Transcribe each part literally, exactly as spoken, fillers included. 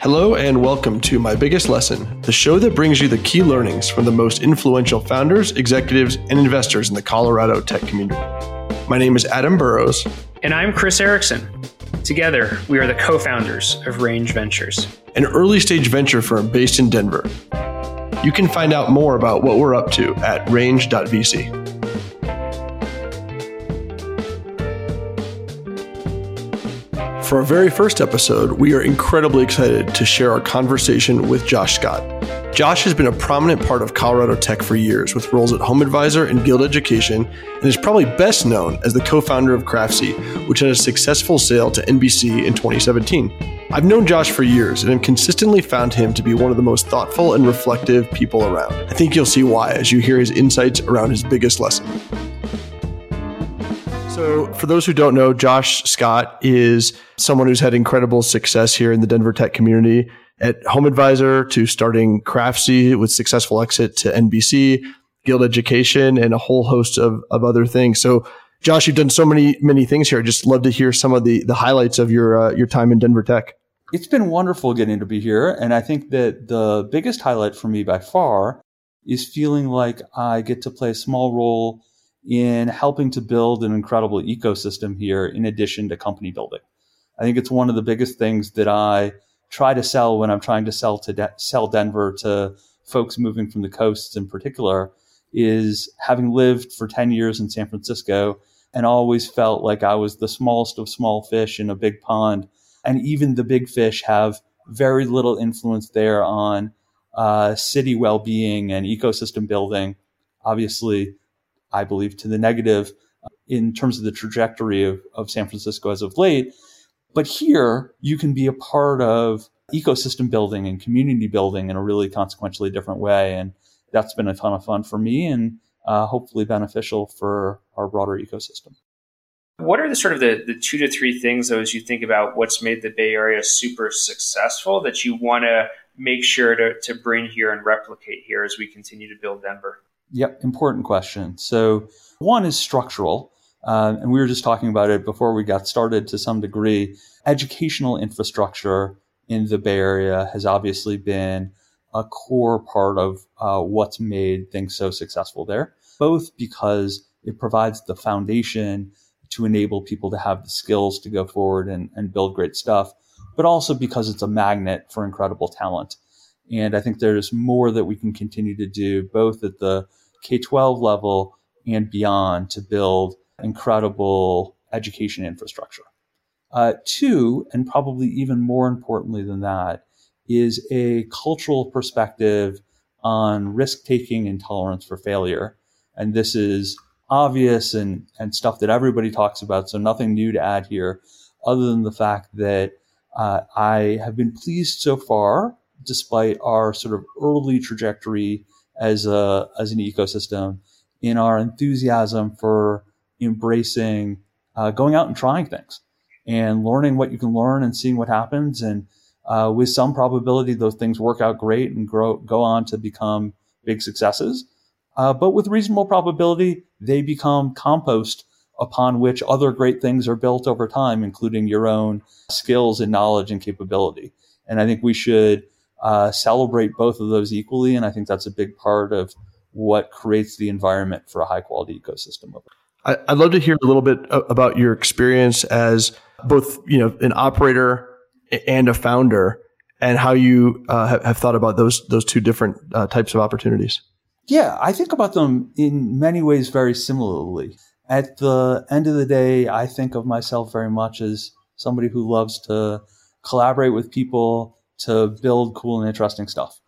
Hello and welcome to My Biggest Lesson, the show that brings you the key learnings from the most influential founders, executives, and investors in the Colorado tech community. My name is Adam Burrows. And I'm Chris Erickson. Together, we are the co-founders of Range Ventures, an early-stage venture firm based in Denver. You can find out more about what we're up to at range dot v c. For our very first episode, we are incredibly excited to share our conversation with Josh Scott. Josh has been a prominent part of Colorado tech for years with roles at HomeAdvisor and Guild Education, and is probably best known as the co-founder of Craftsy, which had a successful sale to N B C in twenty seventeen. I've known Josh for years and have consistently found him to be one of the most thoughtful and reflective people around. I think you'll see why as you hear his insights around his biggest lesson. So for those who don't know, Josh Scott is someone who's had incredible success here in the Denver tech community, at HomeAdvisor to starting Craftsy with successful exit to N B C, Guild Education, and a whole host of, of other things. So Josh, you've done so many, many things here. I'd just love to hear some of the, the highlights of your, uh, your time in Denver tech. It's been wonderful getting to be here. And I think that the biggest highlight for me by far is feeling like I get to play a small role in helping to build an incredible ecosystem here in addition to company building. I think it's one of the biggest things that I try to sell when I'm trying to sell to de- sell Denver to folks moving from the coasts in particular, is having lived for ten years in San Francisco and always felt like I was the smallest of small fish in a big pond. And even the big fish have very little influence there on uh, city well-being and ecosystem building. Obviously, I believe, to the negative in terms of the trajectory of, of San Francisco as of late. But here, you can be a part of ecosystem building and community building in a really consequentially different way. And that's been a ton of fun for me and uh, hopefully beneficial for our broader ecosystem. What are the sort of the, the two to three things, though, as you think about what's made the Bay Area super successful that you want to make sure to, to bring here and replicate here as we continue to build Denver? Yep. Important question. So one is structural. Uh, and we were just talking about it before we got started to some degree. Educational infrastructure in the Bay Area has obviously been a core part of uh, what's made things so successful there, both because it provides the foundation to enable people to have the skills to go forward and, and build great stuff, but also because it's a magnet for incredible talent. And I think there's more that we can continue to do, both at the K twelve level and beyond, to build incredible education infrastructure. Uh, two, and probably even more importantly than that, is a cultural perspective on risk-taking and tolerance for failure. And this is obvious and, and stuff that everybody talks about, so nothing new to add here, other than the fact that uh, I have been pleased so far, despite our sort of early trajectory as a as an ecosystem, in our enthusiasm for embracing uh, going out and trying things and learning what you can learn and seeing what happens. And uh, with some probability, those things work out great and grow go on to become big successes. Uh, but with reasonable probability, they become compost upon which other great things are built over time, including your own skills and knowledge and capability. And I think we should Uh, celebrate both of those equally. And I think that's a big part of what creates the environment for a high quality ecosystem. I, I'd love to hear a little bit about your experience as both, you know, an operator and a founder, and how you uh, have, have thought about those, those two different uh, types of opportunities. Yeah, I think about them in many ways very similarly. At the end of the day, I think of myself very much as somebody who loves to collaborate with people to build cool and interesting stuff.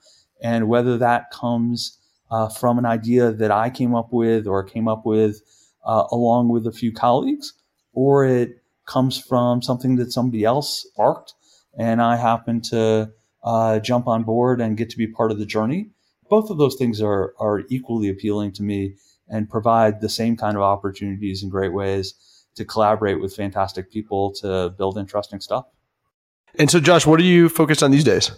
And whether that comes uh, from an idea that I came up with or came up with uh, along with a few colleagues, or it comes from something that somebody else sparked and I happen to uh, jump on board and get to be part of the journey, both of those things are, are equally appealing to me and provide the same kind of opportunities in great ways to collaborate with fantastic people to build interesting stuff. And so, Josh, what are you focused on these days?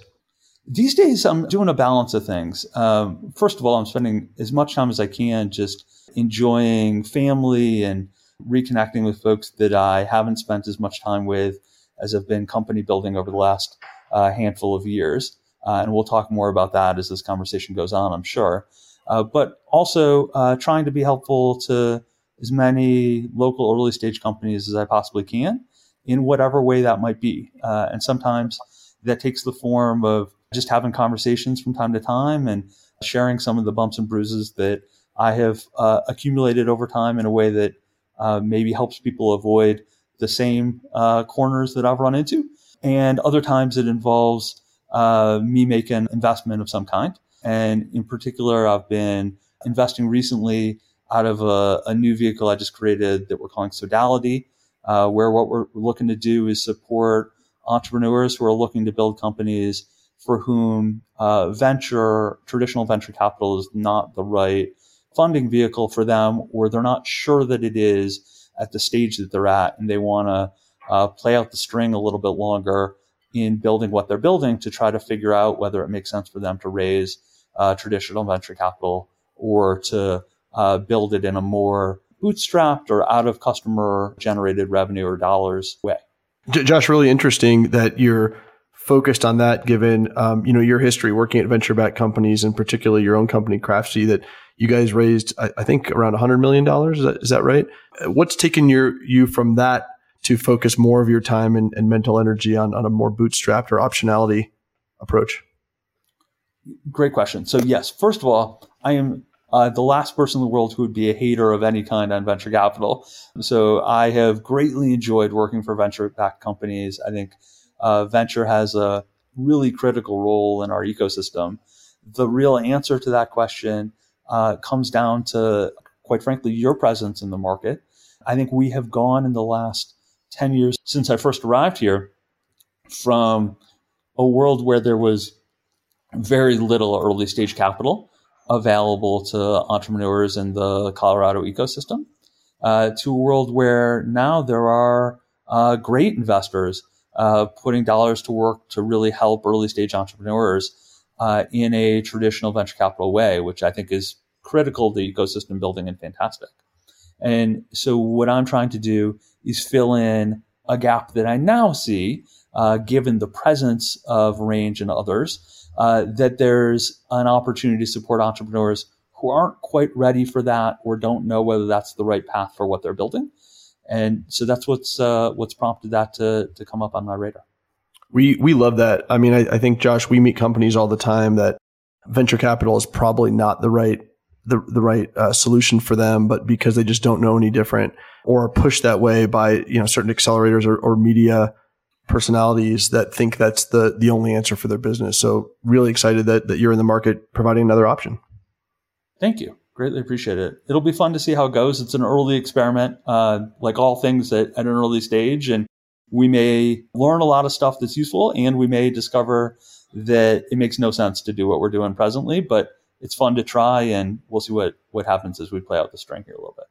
These days, I'm doing a balance of things. Um, first of all, I'm spending as much time as I can just enjoying family and reconnecting with folks that I haven't spent as much time with as have been company building over the last uh, handful of years. Uh, and we'll talk more about that as this conversation goes on, I'm sure. Uh, but also uh, trying to be helpful to as many local early stage companies as I possibly can in whatever way that might be. Uh, and sometimes that takes the form of just having conversations from time to time and sharing some of the bumps and bruises that I have uh, accumulated over time in a way that uh, maybe helps people avoid the same uh, corners that I've run into. And other times it involves uh, me making an investment of some kind. And in particular, I've been investing recently out of a, a new vehicle I just created that we're calling Sodality, uh, where what we're looking to do is support entrepreneurs who are looking to build companies for whom uh, venture, traditional venture capital is not the right funding vehicle for them, or they're not sure that it is at the stage that they're at, and they want to uh, play out the string a little bit longer in building what they're building to try to figure out whether it makes sense for them to raise uh, traditional venture capital or to uh, build it in a more bootstrapped or out of customer generated revenue or dollars way. Josh, really interesting that you're focused on that, given um, you know your history working at venture-backed companies, and particularly your own company, Craftsy, that you guys raised, I, I think, around one hundred million dollars. Is that, is that right? What's taken your you from that to focus more of your time and, and mental energy on, on a more bootstrapped or optionality approach? Great question. So yes, first of all, I am uh, the last person in the world who would be a hater of any kind on venture capital. So I have greatly enjoyed working for venture-backed companies. I think uh, venture has a really critical role in our ecosystem. The real answer to that question uh, comes down to, quite frankly, your presence in the market. I think we have gone in the last ten years since I first arrived here from a world where there was very little early stage capital available to entrepreneurs in the Colorado ecosystem uh, to a world where now there are uh, great investors uh, putting dollars to work to really help early stage entrepreneurs uh, in a traditional venture capital way, which I think is critical to ecosystem building and fantastic. And so what I'm trying to do is fill in a gap that I now see, uh, given the presence of Range and others, uh, that there's an opportunity to support entrepreneurs who aren't quite ready for that or don't know whether that's the right path for what they're building. And so that's what's uh, what's prompted that to to come up on my radar. We we love that. I mean, I, I think, Josh, we meet companies all the time that venture capital is probably not the right the the right uh, solution for them, but because they just don't know any different, or are pushed that way by, you know, certain accelerators or, or media personalities that think that's the the only answer for their business. So really excited that that you're in the market providing another option. Thank you. Greatly appreciate it. It'll be fun to see how it goes. It's an early experiment, uh, like all things at, at an early stage. And we may learn a lot of stuff that's useful, and we may discover that it makes no sense to do what we're doing presently, but it's fun to try, and we'll see what, what happens as we play out the string here a little bit.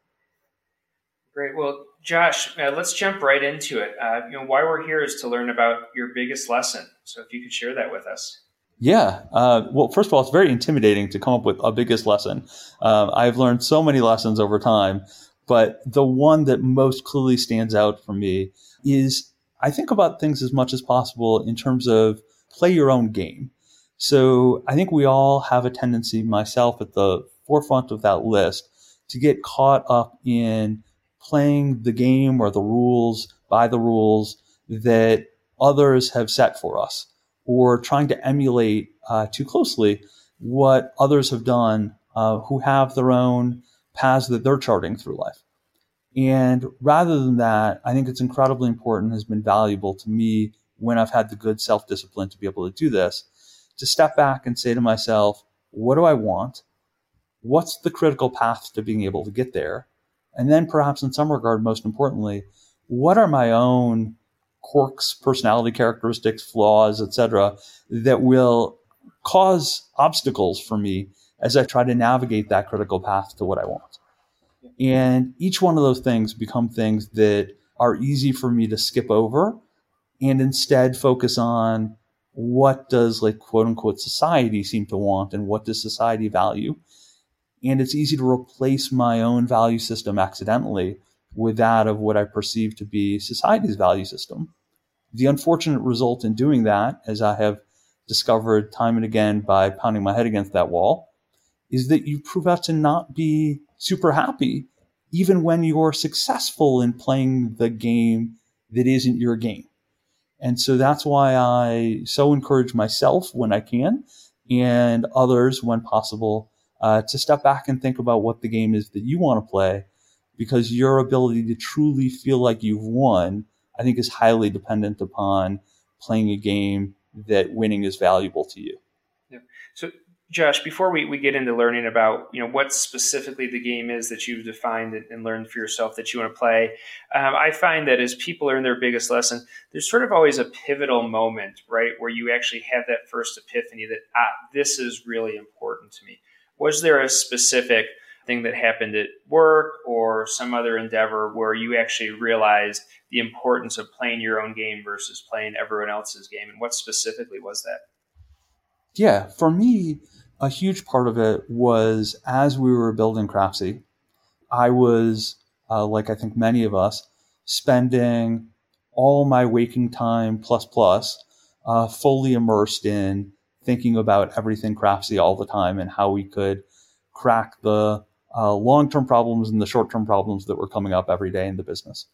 Great. Well, Josh, uh, let's jump right into it. Uh, you know, why we're here is to learn about your biggest lesson. So if you could share that with us. Yeah. Uh, well, first of all, it's very intimidating to come up with a biggest lesson. Um, I've learned so many lessons over time, but the one that most clearly stands out for me is I think about things as much as possible in terms of play your own game. So I think we all have a tendency, myself at the forefront of that list, to get caught up in playing the game or the rules by the rules that others have set for us, or trying to emulate uh, too closely what others have done uh, who have their own paths that they're charting through life. And rather than that, I think it's incredibly important, has been valuable to me when I've had the good self-discipline to be able to do this, to step back and say to myself, what do I want? What's the critical path to being able to get there? And then perhaps in some regard, most importantly, what are my own quirks, personality characteristics, flaws, et cetera, that will cause obstacles for me as I try to navigate that critical path to what I want? And each one of those things become things that are easy for me to skip over and instead focus on what does, like, quote unquote, society seem to want, and what does society value? And it's easy to replace my own value system accidentally with that of what I perceive to be society's value system, The unfortunate result in doing that, as I have discovered time and again by pounding my head against that wall, is that you prove out to not be super happy, even when you're successful in playing the game that isn't your game. And so that's why I so encourage myself when I can, and others when possible, uh, to step back and think about what the game is that you want to play, because your ability to truly feel like you've won, I think, is highly dependent upon playing a game that winning is valuable to you. Yeah. So, Josh, before we, we get into learning about, you know, what specifically the game is that you've defined and learned for yourself that you want to play, um, I find that as people learn their biggest lesson, there's sort of always a pivotal moment, right, where you actually have that first epiphany that, ah, this is really important to me. Was there a specific thing that happened at work or some other endeavor where you actually realized the importance of playing your own game versus playing everyone else's game? And what specifically was that? Yeah, for me, a huge part of it was as we were building Craftsy, I was, uh, like I think many of us, spending all my waking time plus plus uh, fully immersed in thinking about everything Craftsy all the time and how we could crack the uh, long-term problems and the short-term problems that were coming up every day in the business.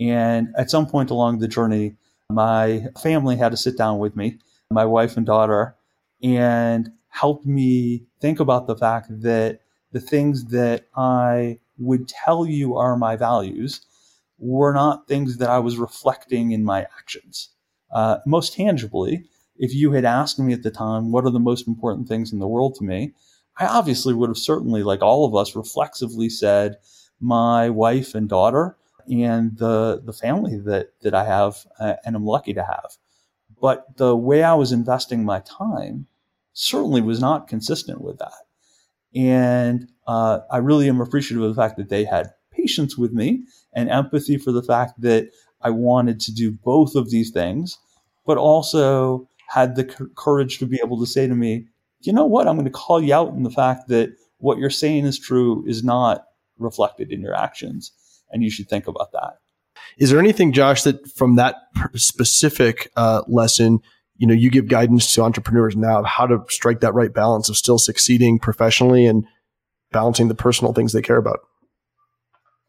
And at some point along the journey, my family had to sit down with me, my wife and daughter, and helped me think about the fact that the things that I would tell you are my values were not things that I was reflecting in my actions. Uh, most tangibly, if you had asked me at the time, what are the most important things in the world to me? I obviously would have certainly, like all of us, reflexively said my wife and daughter and the the family that, that I have uh, and I'm lucky to have. But the way I was investing my time certainly was not consistent with that. And uh, I really am appreciative of the fact that they had patience with me and empathy for the fact that I wanted to do both of these things, but also had the c- courage to be able to say to me, you know what, I'm going to call you out on the fact that what you're saying is true is not reflected in your actions, and you should think about that. Is there anything, Josh, that from that specific uh, lesson, you know, you give guidance to entrepreneurs now of how to strike that right balance of still succeeding professionally and balancing the personal things they care about?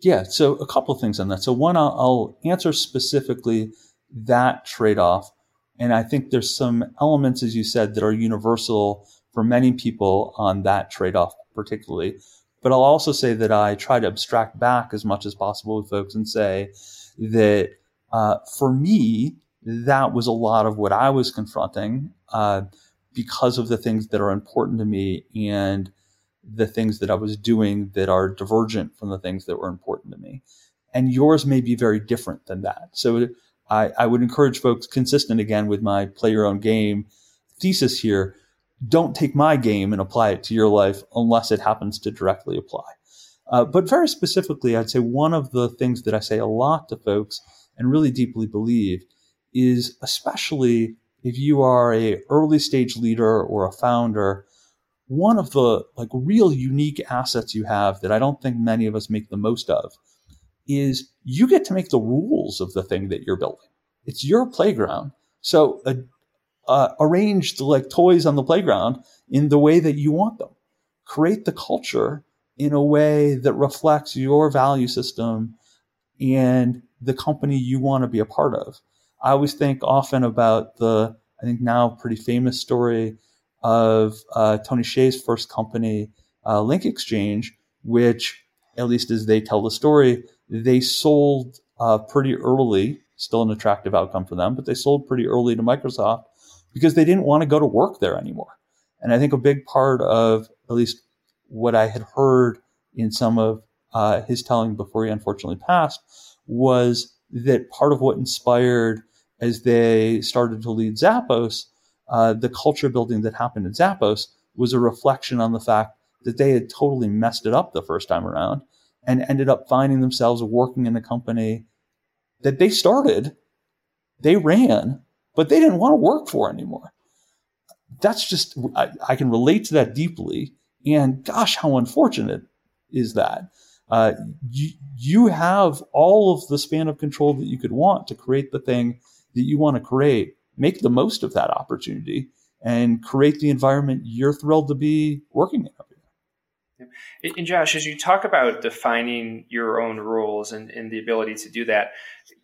Yeah, so a couple of things on that. So one, I'll, I'll answer specifically that trade-off, and I think there's some elements, as you said, that are universal for many people on that trade-off particularly. But I'll also say that I try to abstract back as much as possible with folks and say that uh, for me, that was a lot of what I was confronting uh, because of the things that are important to me and the things that I was doing that are divergent from the things that were important to me. And yours may be very different than that. So I, I would encourage folks, consistent again with my play your own game thesis here, don't take my game and apply it to your life unless it happens to directly apply. Uh, but very specifically, I'd say one of the things that I say a lot to folks and really deeply believe is, especially if you are a early stage leader or a founder, one of the like real unique assets you have that I don't think many of us make the most of is you get to make the rules of the thing that you're building. It's your playground. So a Uh, arrange the like toys on the playground in the way that you want them. Create the culture in a way that reflects your value system and the company you want to be a part of. I always think often about the, I think now pretty famous story of uh, Tony Hsieh's first company, uh, Link Exchange, which, at least as they tell the story, they sold uh, pretty early, still an attractive outcome for them, but they sold pretty early to Microsoft because they didn't want to go to work there anymore. And I think a big part of at least what I had heard in some of uh, his telling before he unfortunately passed was that part of what inspired as they started to lead Zappos, uh, the culture building that happened at Zappos was a reflection on the fact that they had totally messed it up the first time around and ended up finding themselves working in a company that they started, they ran, but they didn't want to work for anymore. That's just, I, I can relate to that deeply. And gosh, how unfortunate is that? Uh, you, you have all of the span of control that you could want to create the thing that you want to create, make the most of that opportunity and create the environment you're thrilled to be working in. And Josh, as you talk about defining your own rules and, and the ability to do that,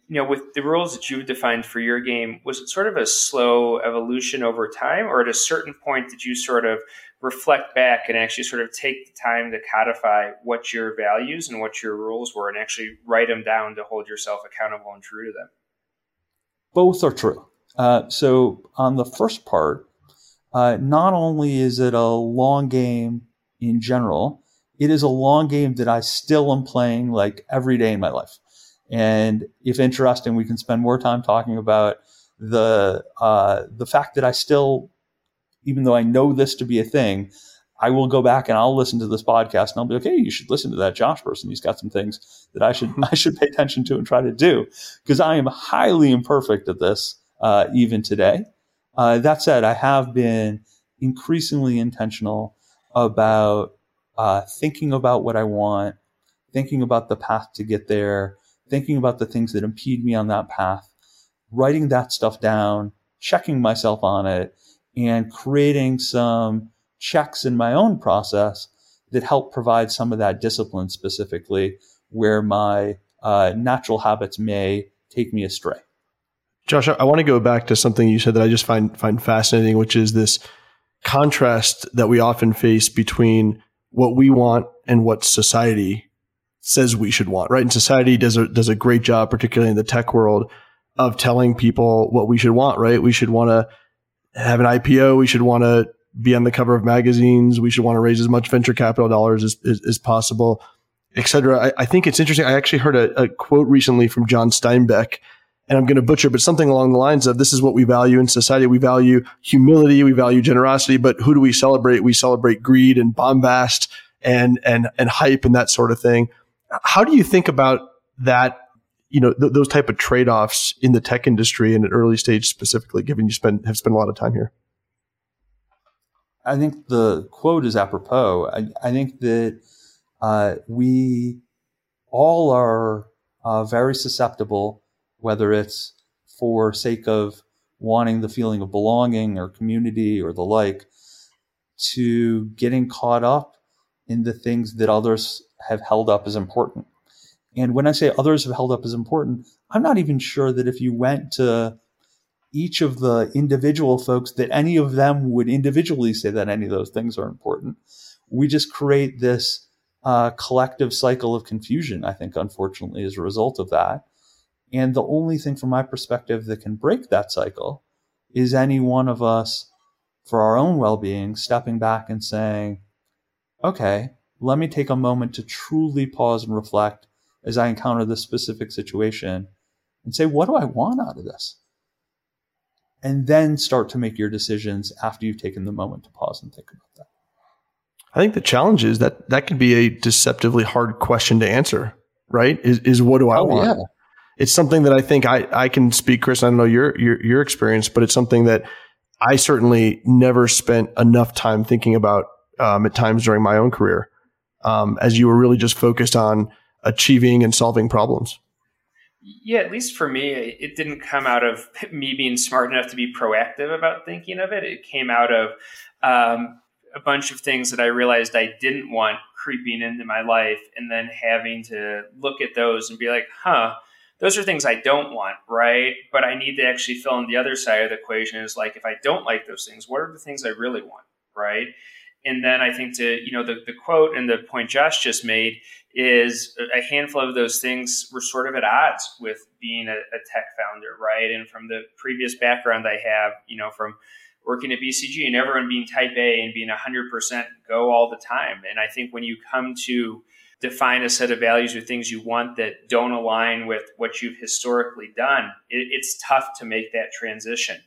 you know, with the rules that you've defined for your game, was it sort of a slow evolution over time, or at a certain point did you sort of reflect back and actually sort of take the time to codify what your values and what your rules were and actually write them down to hold yourself accountable and true to them? Both are true. Uh, so on the first part, uh, not only is it a long game in general, it is a long game that I still am playing like every day in my life. And if interesting, we can spend more time talking about the uh, the fact that I still, even though I know this to be a thing, I will go back and I'll listen to this podcast and I'll be like, hey, you should listen to that Josh person. He's got some things that I should I should pay attention to and try to do, because I am highly imperfect at this uh, even today. Uh, that said, I have been increasingly intentional about uh, thinking about what I want, thinking about the path to get there, thinking about the things that impede me on that path, writing that stuff down, checking myself on it, and creating some checks in my own process that help provide some of that discipline specifically where my uh, natural habits may take me astray. Josh, I want to go back to something you said that I just find find fascinating, which is this contrast that we often face between what we want and what society says we should want, right? And society does a, does a great job, particularly in the tech world, of telling people what we should want, right? We should want to have an I P O. We should want to be on the cover of magazines. We should want to raise as much venture capital dollars as, as, as possible, et cetera. I, I think it's interesting. I actually heard a, a quote recently from John Steinbeck, and I'm going to butcher, but something along the lines of, this is what we value in society. We value humility. We value generosity. But who do we celebrate? We celebrate greed and bombast and and and hype and that sort of thing. How do you think about that, you know, th- those type of trade-offs in the tech industry and at early stage specifically, given you spend have spent a lot of time here? I think the quote is apropos. I, I think that uh, we all are uh, very susceptible, whether it's for sake of wanting the feeling of belonging or community or the like, to getting caught up in the things that others have held up as important. And when I say others have held up as important, I'm not even sure that if you went to each of the individual folks that any of them would individually say that any of those things are important. We just create this uh, collective cycle of confusion, I think, unfortunately, as a result of that. And the only thing from my perspective that can break that cycle is any one of us, for our own well-being, stepping back and saying, okay, let me take a moment to truly pause and reflect as I encounter this specific situation and say, what do I want out of this? And then start to make your decisions after you've taken the moment to pause and think about that. I think the challenge is that that can be a deceptively hard question to answer, right? Is, is what do I oh, want? Yeah. It's something that I think I, I can speak, Chris, I don't know your, your your experience, but it's something that I certainly never spent enough time thinking about um, at times during my own career, um, as you were really just focused on achieving and solving problems. Yeah, at least for me, it didn't come out of me being smart enough to be proactive about thinking of it. It came out of um, a bunch of things that I realized I didn't want creeping into my life, and then having to look at those and be like, huh, those are things I don't want, right? But I need to actually fill in the other side of the equation is like, if I don't like those things, what are the things I really want, right? And then I think to, you know, the, the quote and the point Josh just made is a handful of those things were sort of at odds with being a, a tech founder, right? And from the previous background I have, you know, from working at B C G and everyone being type A and being one hundred percent go all the time. And I think when you come to define a set of values or things you want that don't align with what you've historically done, it, it's tough to make that transition,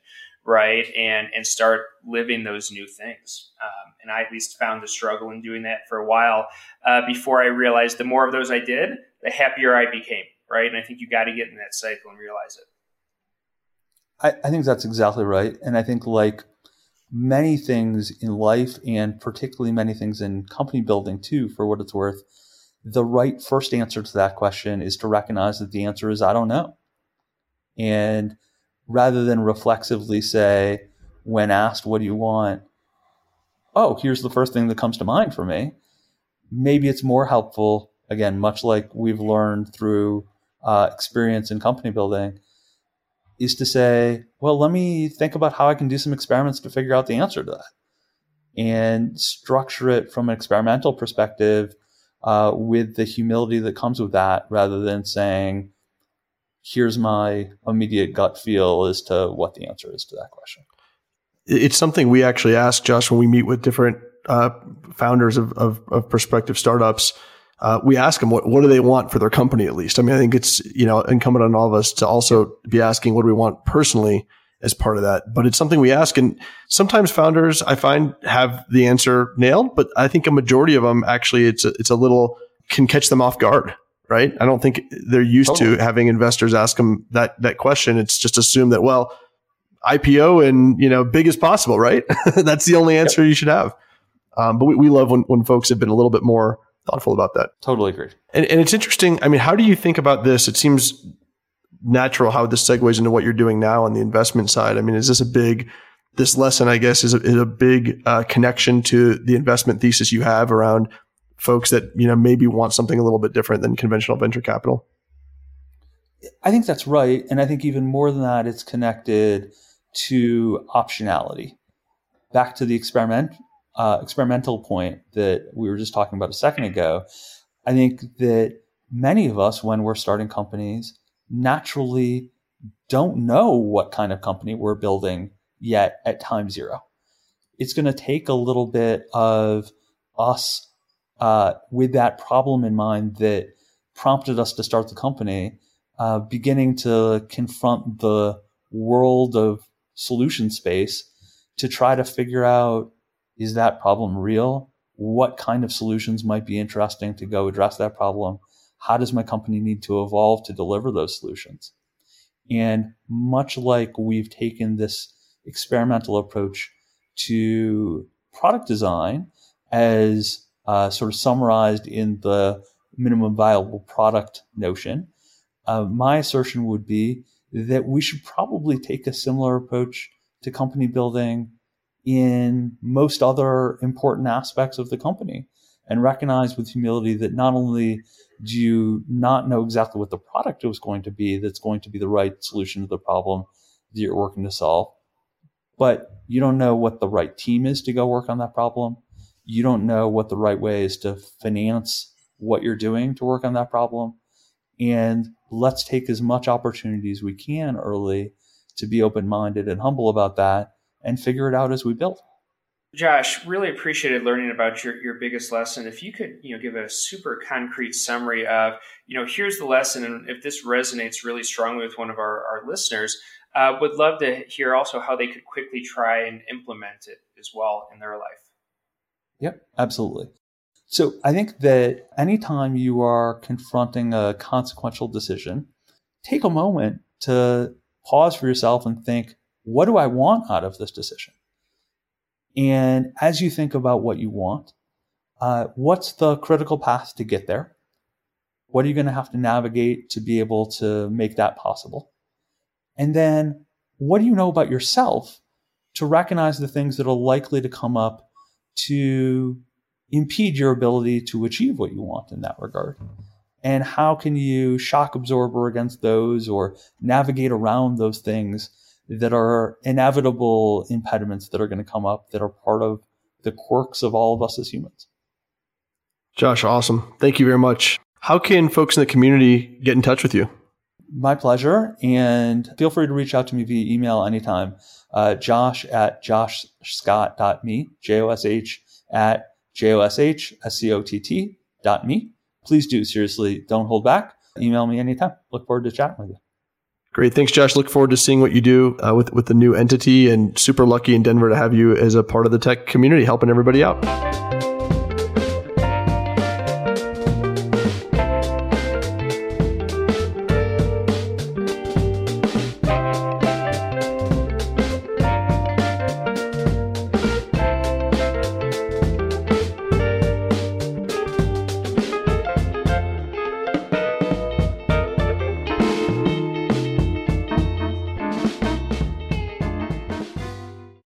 right? And and start living those new things. Um, and I at least found the struggle in doing that for a while uh, before I realized the more of those I did, the happier I became, right? And I think you got to get in that cycle and realize it. I, I think that's exactly right. And I think like many things in life, and particularly many things in company building too, for what it's worth, the right first answer to that question is to recognize that the answer is, I don't know. And rather than reflexively say, when asked, what do you want? Oh, here's the first thing that comes to mind for me. Maybe it's more helpful, again, much like we've learned through uh, experience in company building, is to say, well, let me think about how I can do some experiments to figure out the answer to that, and structure it from an experimental perspective uh, with the humility that comes with that, rather than saying, here's my immediate gut feel as to what the answer is to that question. It's something we actually ask, Josh, when we meet with different uh, founders of, of, of prospective startups. Uh, we ask them, what, what do they want for their company, at least? I mean, I think it's, you know, incumbent on all of us to also be asking, what do we want personally as part of that? But it's something we ask. And sometimes founders, I find, have the answer nailed, but I think a majority of them actually, it's a, it's a little, can catch them off guard, right? I don't think they're used totally. to having investors ask them that, that question. It's just assumed that, well, I P O and, you know, big as possible, right? That's the only answer yep. you should have. Um, but we, we love when, when folks have been a little bit more thoughtful about that. Totally agree. And, and it's interesting. I mean, how do you think about this? It seems natural how this segues into what you're doing now on the investment side. I mean, is this a big, this lesson, I guess, is a, is a big uh, connection to the investment thesis you have around folks that, you know, maybe want something a little bit different than conventional venture capital? I think that's right. And I think even more than that, it's connected to optionality. Back to the experiment, uh, experimental point that we were just talking about a second ago. I think that many of us, when we're starting companies, naturally don't know what kind of company we're building yet at time zero. It's going to take a little bit of us uh, with that problem in mind that prompted us to start the company, uh, beginning to confront the world of solution space to try to figure out, is that problem real? What kind of solutions might be interesting to go address that problem? How does my company need to evolve to deliver those solutions? And much like we've taken this experimental approach to product design, as uh, sort of summarized in the minimum viable product notion, uh, my assertion would be that we should probably take a similar approach to company building in most other important aspects of the company, and recognize with humility that not only do you not know exactly what the product is going to be that's going to be the right solution to the problem that you're working to solve, but you don't know what the right team is to go work on that problem. You don't know what the right way is to finance what you're doing to work on that problem. And let's take as much opportunity as we can early to be open-minded and humble about that and figure it out as we build. Josh, really appreciated learning about your, your biggest lesson. If you could, you know, give a super concrete summary of, you know, here's the lesson, and if this resonates really strongly with one of our, our listeners, uh, would love to hear also how they could quickly try and implement it as well in their life. Yep, absolutely. So I think that anytime you are confronting a consequential decision, take a moment to pause for yourself and think, what do I want out of this decision? And as you think about what you want, uh, what's the critical path to get there? What are you going to have to navigate to be able to make that possible? And then what do you know about yourself to recognize the things that are likely to come up to impede your ability to achieve what you want in that regard? And how can you shock absorber against those or navigate around those things that are inevitable impediments that are going to come up that are part of the quirks of all of us as humans? Josh, awesome. Thank you very much. How can folks in the community get in touch with you? My pleasure. And feel free to reach out to me via email anytime. Uh, josh at joshscott.me, J O S H at J O S H S C O T T dot me. Please do. Seriously, don't hold back. Email me anytime. Look forward to chatting with you. Great. Thanks, Josh. Look forward to seeing what you do uh, with, with the new entity, and super lucky in Denver to have you as a part of the tech community, helping everybody out.